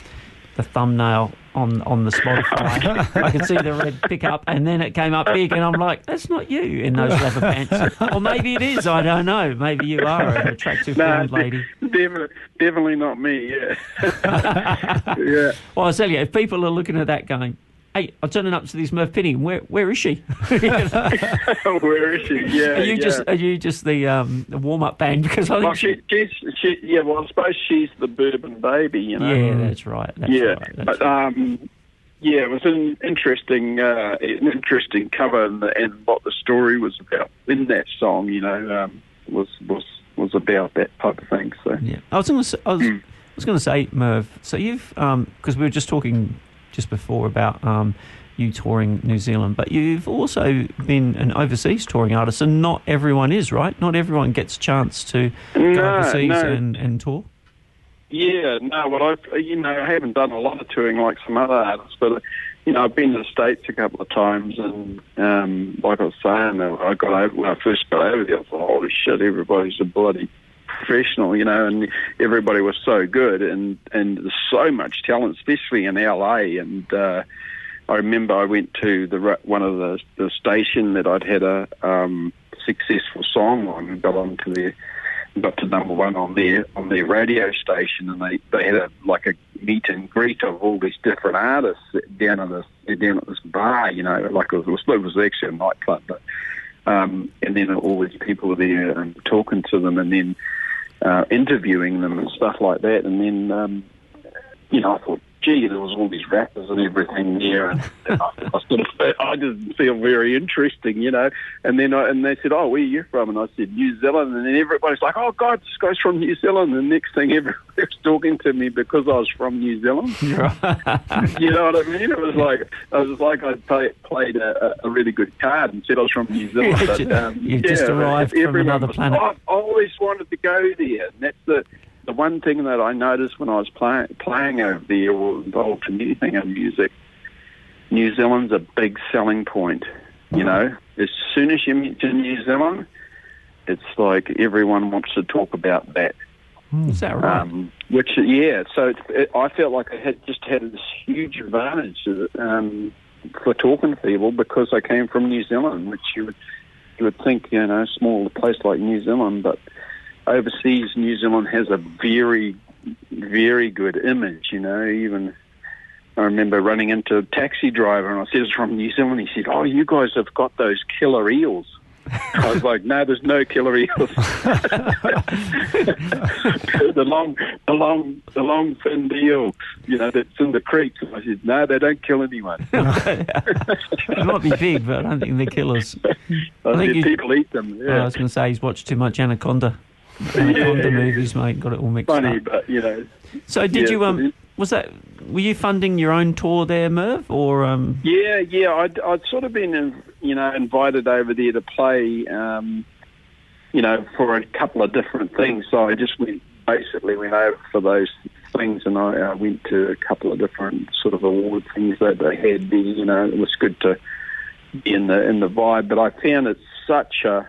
the thumbnail on on the Spotify. I could see the red pickup, and then it came up big, and I'm like, that's not you in those leather pants. Or maybe it is, I don't know. Maybe you are an attractive nah, blonde lady. Definitely, definitely not me, yeah. Yeah. Well, I'll tell you, if people are looking at that going, hey, I'm turning up to this Merv Pinny, where where is she? You know? Where is she? Yeah. Are you yeah. just are you just the um the warm up band? Because I think well, she, she, she, yeah, well I suppose she's the Bourbon Baby, you know. Yeah, that's right. That's yeah. Right, that's but right. um yeah, it was an interesting uh, an interesting cover, and, and what the story was about in that song, you know, um, was was was about that type of thing. So yeah. I was gonna say, I was, I was gonna say, Merv, so you've um because we were just talking just before about um, you touring New Zealand, but you've also been an overseas touring artist, and not everyone is, right? Not everyone gets a chance to no, go overseas no. and, and tour? Yeah, no, well, I've, you know, I haven't done a lot of touring like some other artists, but, you know, I've been to the States a couple of times, and um, like I was saying, I got over, when I first got over there, I thought, holy shit, everybody's a bloody professional, you know, and everybody was so good, and and there's so much talent, especially in L A. And uh, I remember I went to the one of the, the station that I'd had a um, successful song on, and got on to their, got to number one on their on their radio station, and they, they had a, like a meet and greet of all these different artists down at this down at this bar, you know, like it was, it was actually a nightclub, but um, and then all these people were there and talking to them, and then Uh, interviewing them and stuff like that. And then, um, you know, I thought, gee, there was all these rappers and everything there, and, and I, I sort of, I didn't feel very interesting, you know. And then, I, and they said, oh, where are you from? And I said, New Zealand. And then everybody's like, oh God, this guy's from New Zealand. And the next thing, everybody's talking to me because I was from New Zealand. You know what I mean? It was like, I was like, I play, played a, a really good card and said I was from New Zealand. But, um, You've yeah, just arrived from another planet. Was, oh, I've always wanted to go there, and that's the. The one thing that I noticed when I was play, playing over there or involved in anything in music, New Zealand's a big selling point, you know. As soon as you mention New Zealand, it's like everyone wants to talk about that. Mm. Is that right? Um, which, yeah, so it, it, I felt like I had just had this huge advantage um, for talking to people because I came from New Zealand, which you would, you would think, you know, a small place like New Zealand, but overseas New Zealand has a very, very good image, you know, even... I remember running into a taxi driver and I said, it's from New Zealand. He said, oh, you guys have got those killer eels. I was like, no, there's no killer eels. the long, the long, the long finned eel, you know, that's in the creek. I said, no, they don't kill anyone. They might be big, but I don't think they're killers. I, I think you, people eat them. Yeah. Oh, I was going to say, he's watched too much Anaconda. Anaconda yeah, movies, mate, got it all mixed funny, up. Funny, but, you know. So did yeah, you... um? Was that? Were you funding your own tour there, Merv? Or um... yeah, yeah, I'd, I'd sort of been, you know, invited over there to play, um, you know, for a couple of different things. So I just went, basically went over for those things, and I uh, went to a couple of different sort of award things that they had there. You know, it was good to be in the in the vibe, but I found it such a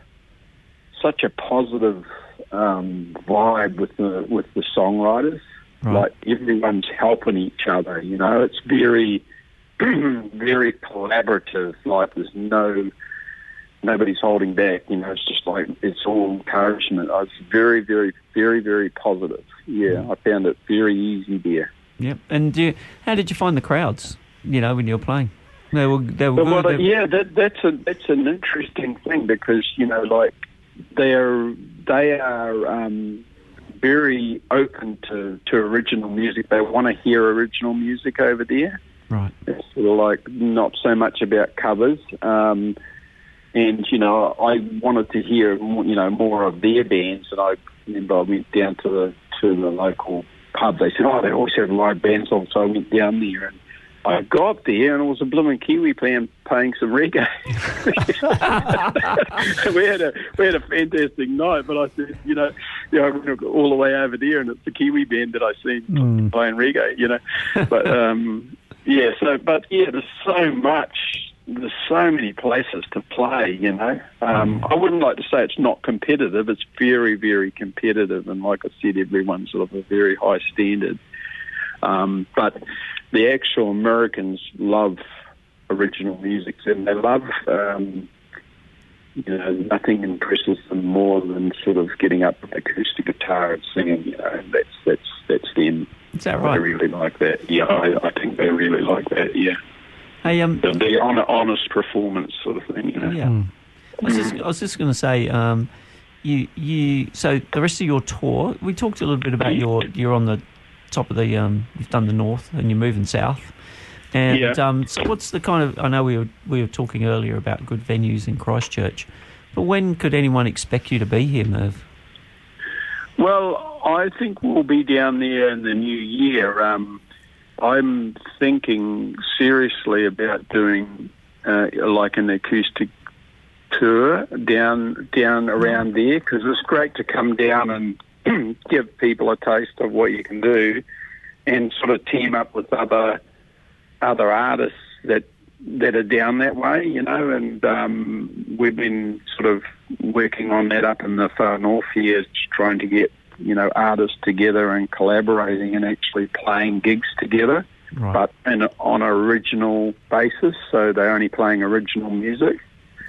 such a positive um, vibe with the with the songwriters. Right. Like, everyone's helping each other, you know. It's very, very collaborative. Like, there's no, nobody's holding back, you know. It's just like, it's all encouragement. It's very, very, very, very positive. Yeah, I found it very easy there. Yep. And do you, how did you find the crowds, you know, when you were playing? They were, they were well, good. They, yeah, that, that's, a, that's an interesting thing because, you know, like, they're, they are... Um, very open to, to original music. They want to hear original music over there. Right. It's sort of like not so much about covers. Um, and, you know, I wanted to hear, more, you know, more of their bands. And I remember I went down to the to the local pub. They said, oh, they also have live bands on. So I went down there and I got there and it was a blooming Kiwi playing, playing some reggae. we had a we had a fantastic night, but I said, you know, you know, I went all the way over there and it's the Kiwi band that I seen mm. playing reggae, you know. But um, yeah, so but yeah, there's so much, there's so many places to play, you know. Um, I wouldn't like to say it's not competitive. It's very, very competitive, and like I said, everyone's sort of a very high standard. Um, but the actual Americans love original music, and they love, um, you know, nothing impresses them more than sort of getting up with acoustic guitar and singing, you know, and that's, that's, that's them. Is that right? They really like that. Yeah, I, I think they really like that, yeah. Hey, um, the, the honest performance sort of thing, you know. Yeah. Mm. I was just, I was just going to say... Um, you, you. So the rest of your tour, we talked a little bit about your... You're on the... top of the um you've done the north and you're moving south and yeah. um so what's the kind of I know we were we were talking earlier about good venues in Christchurch, but when could anyone expect you to be here, Merv? Well, I think we'll be down there in the new year. um I'm thinking seriously about doing uh, like an acoustic tour down down around there because it's great to come down and give people a taste of what you can do and sort of team up with other other artists that that are down that way, you know, and um, we've been sort of working on that up in the far north here, trying to get, you know, artists together and collaborating and actually playing gigs together, right. but in, on an original basis, so they're only playing original music.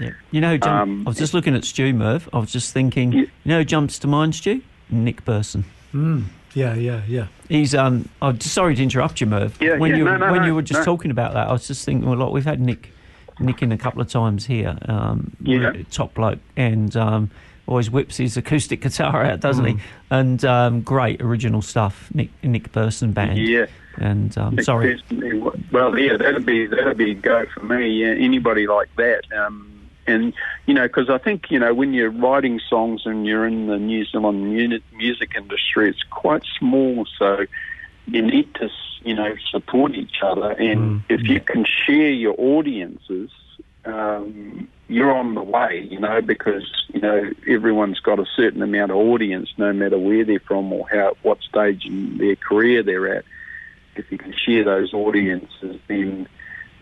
Yeah. You know, Jim, um, I was just looking at Stu, Merv, I was just thinking, yeah. you know who jumps to mind, Stu? Nick Bursen. Mm. Yeah, yeah, yeah. He's um. I'm oh, sorry to interrupt you, Merv. Yeah, when yeah, you no, no, when no, you were just no. talking about that, I was just thinking. Well, look, we've had Nick, Nick in a couple of times here. Um, yeah. Top bloke, and um, always whips his acoustic guitar out, doesn't mm. he? And um, great original stuff. Nick Nick Bursen band. Yeah. And um, Nick sorry. Bursen, well, yeah, that'd be that'd be a go for me. Yeah, anybody like that. Um, And, you know, because I think, you know, when you're writing songs and you're in the New Zealand music industry, it's quite small, so you need to, you know, support each other. And mm. if you can share your audiences, um, you're on the way, you know, because, you know, everyone's got a certain amount of audience, no matter where they're from or how what stage in their career they're at. If you can share those audiences, then...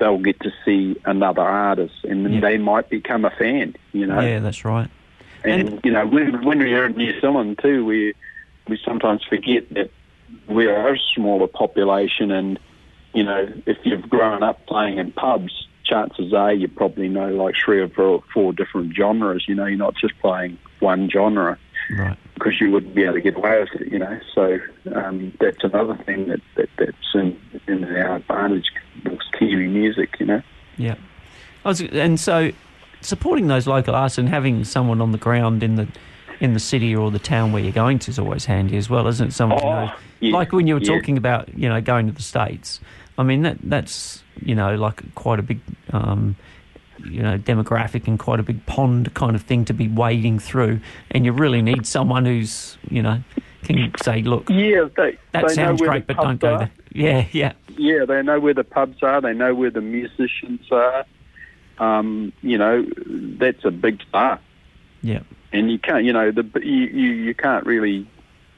they'll get to see another artist and yeah. they might become a fan, you know. Yeah, that's right. And, and you know, when, when we are in New Zealand too, we we sometimes forget that we are a smaller population, and you know, if you've grown up playing in pubs, chances are you probably know like three or four, four different genres. You know, you're not just playing one genre, right? Because you wouldn't be able to get away with it, you know. So um, that's another thing that, that that's in, in our advantage with Kiwi music, you know. Yeah. I was, and so supporting those local artists and having someone on the ground in the in the city or the town where you're going to is always handy as well, isn't it? Someone, oh, you know, yeah, like when you were yeah. talking about, you know, going to the States. I mean, that that's, you know, like quite a big, um, you know, demographic and quite a big pond kind of thing to be wading through. And you really need someone who's, you know, can say, look, yeah, they, that they sounds great, but don't go there. Yeah, yeah. Yeah, they know where the pubs are. They know where the musicians are. Um, you know, that's a big start. Yeah. And you can't, you know, the you, you, you can't really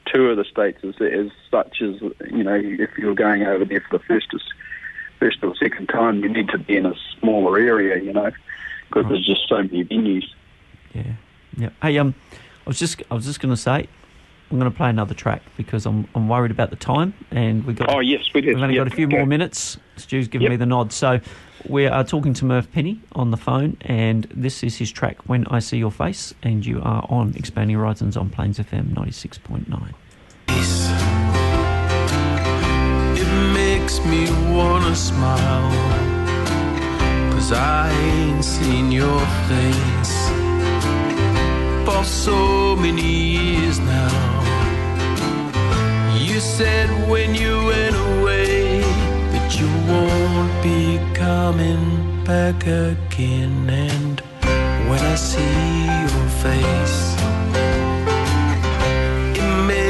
tour the States as, as such as, you know, if you're going over there for the first, first or second time, you need to be in a smaller area, you know, because right. there's just so many venues. Yeah, yeah. Hey, um, I was just, I was just going to say, I'm going to play another track because I'm, I'm worried about the time, and we got. Oh yes, we did. We've only yep. got a few okay. more minutes. Stu's giving yep. me the nod, so we are talking to Merv Pinny on the phone, and this is his track "When I See Your Face," and you are on Expanding Horizons on Plains F M ninety-six point nine. It makes me wanna smile, 'cause I ain't seen your face for so many years now. You said when you went away that you won't be coming back again, and when I see your face, it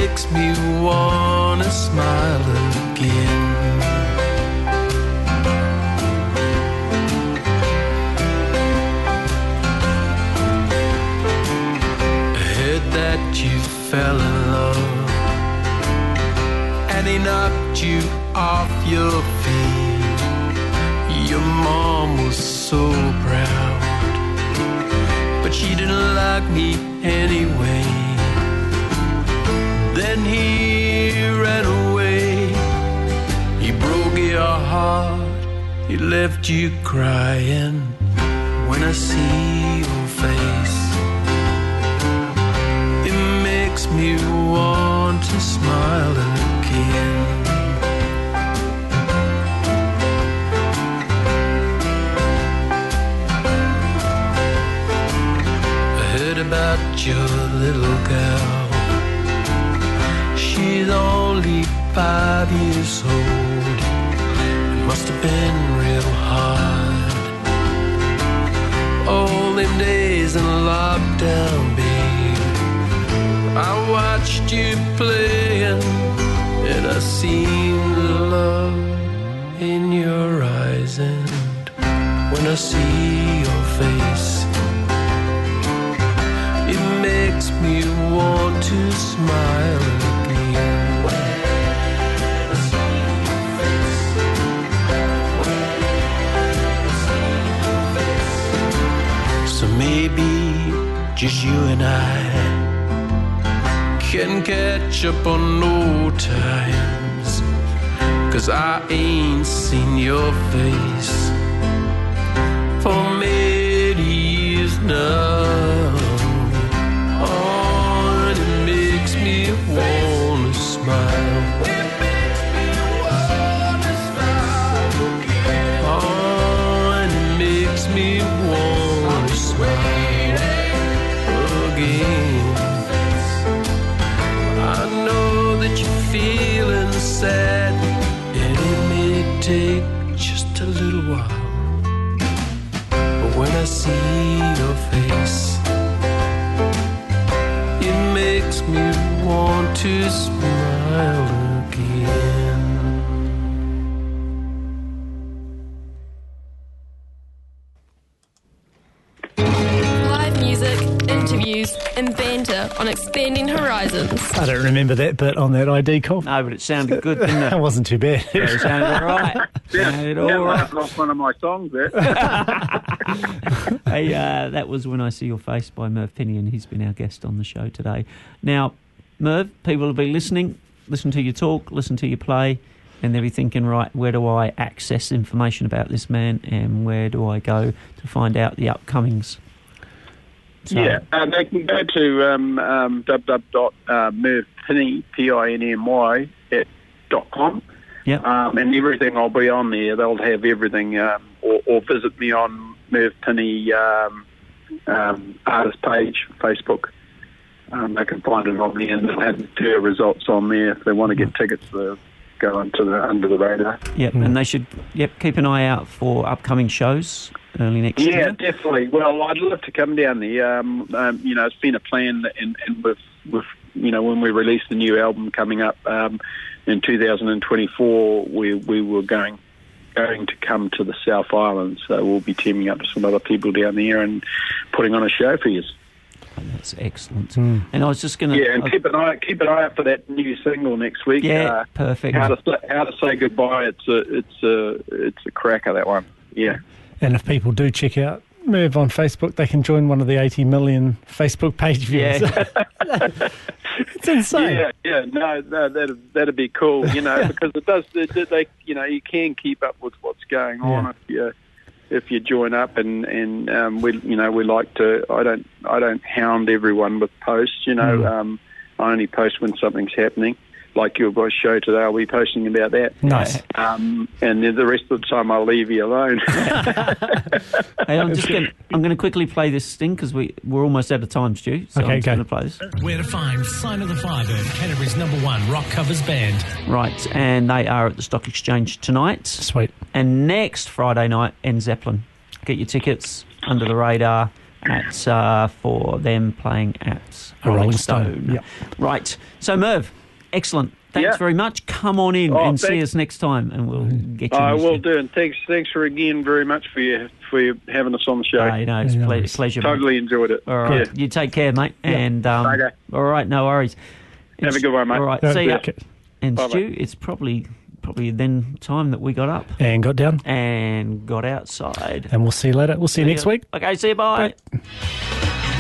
makes me wanna smile again. I heard that you fell in love, and he knocked you off your feet. Your mom was so proud, but she didn't like me anyway. Then he ran away. He broke your heart, he left you crying. When I see your face, it makes me want to smile again. I heard about your little girl, she's only five years old. It must have been real hard, all them days in lockdown, babe. I watched you playing, and I seen the love in your eyes, and when I see your face, it makes me want to smile again. When I see your face, when I see your face. So maybe just you and I can catch up on old times, 'cause I ain't seen your face for many years now. Oh, and it makes me wanna smile. It makes me wanna smile again. Oh, and it makes me wanna smile again. That you're feeling sad, and it may take just a little while, but when I see your face, it makes me want to smile again. Live music, interviews, news and banter on Expanding Horizons. I don't remember that bit on that I D call. No, but it sounded good, didn't it? It wasn't too bad. Yeah, it sounded all right. Yeah, sounded all yeah right. I've lost one of my songs there. Hey, uh, that was When I See Your Face by Merv Pinny, and he's been our guest on the show today. Now, Merv, people will be listening, listen to you talk, listen to you play, and they'll be thinking, right, where do I access information about this man and where do I go to find out the upcomings? So. Yeah, uh, they can go to um, um, w w w dot mervpinny dot com yep. um, and everything will be on there. They'll have everything, um, or, or visit me on Merv Pinny um, um, artist page, Facebook. Um, they can find it on there and they'll have their results on there if they want to get tickets to go onto the Under the Radar. Yep, mm. and they should yep keep an eye out for upcoming shows early next yeah, year. Yeah, definitely. Well, I'd love to come down there. Um, um, you know, it's been a plan, and, and with, with, you know, when we release the new album coming up um, in two thousand twenty-four, we we were going going to come to the South Island, so we'll be teaming up with some other people down there and putting on a show for you. Oh, that's excellent. Mm. And I was just going to... Yeah, and I, keep an eye keep an eye out for that new single next week. Yeah, uh, perfect. How to, how to Say Goodbye, it's a, it's, a, it's a cracker, that one. Yeah. And if people do check out Merv on Facebook, they can join one of the eighty million Facebook page views. Yeah. It's insane. Yeah, yeah, no, no, that'd, that'd be cool, you know, because it does, they, they, you know, you can keep up with what's going on yeah. if you... If you join up and and um, we you know we like to I don't I don't hound everyone with posts you know mm. um, I only post when something's happening, like your boys' show today. I'll be posting about that. Nice. Um, and then the rest of the time I'll leave you alone. Hey, I'm just gonna, I'm going to quickly play this thing because we we're almost out of time, Stu. So okay, I'm okay. going to play this. Where to find Sign of the Firebird, Canterbury's number one rock covers band. Right, and they are at the Stock Exchange tonight. Sweet. And next Friday night, and Zeppelin. Get your tickets Under the Radar at uh, for them playing at a Rolling Stone. Stone. Yep. Right. So Merv. Excellent. Thanks yeah. very much. Come on in oh, and thanks. see us next time, and we'll get you. I will do. And thanks, thanks for again very much for you for your having us on the show. Oh, you know, it's yeah, a ple- pleasure. Totally mate. enjoyed it. All right, yeah. you take care, mate. Yeah. And um, okay. all right, no worries. Have it's, a good one, mate. All right, no, see you. Okay. And bye, Stu, mate. It's probably probably then time that we got up and got down and got outside. And we'll see you later. We'll see, see you next you. week. Okay, see you. Bye. bye.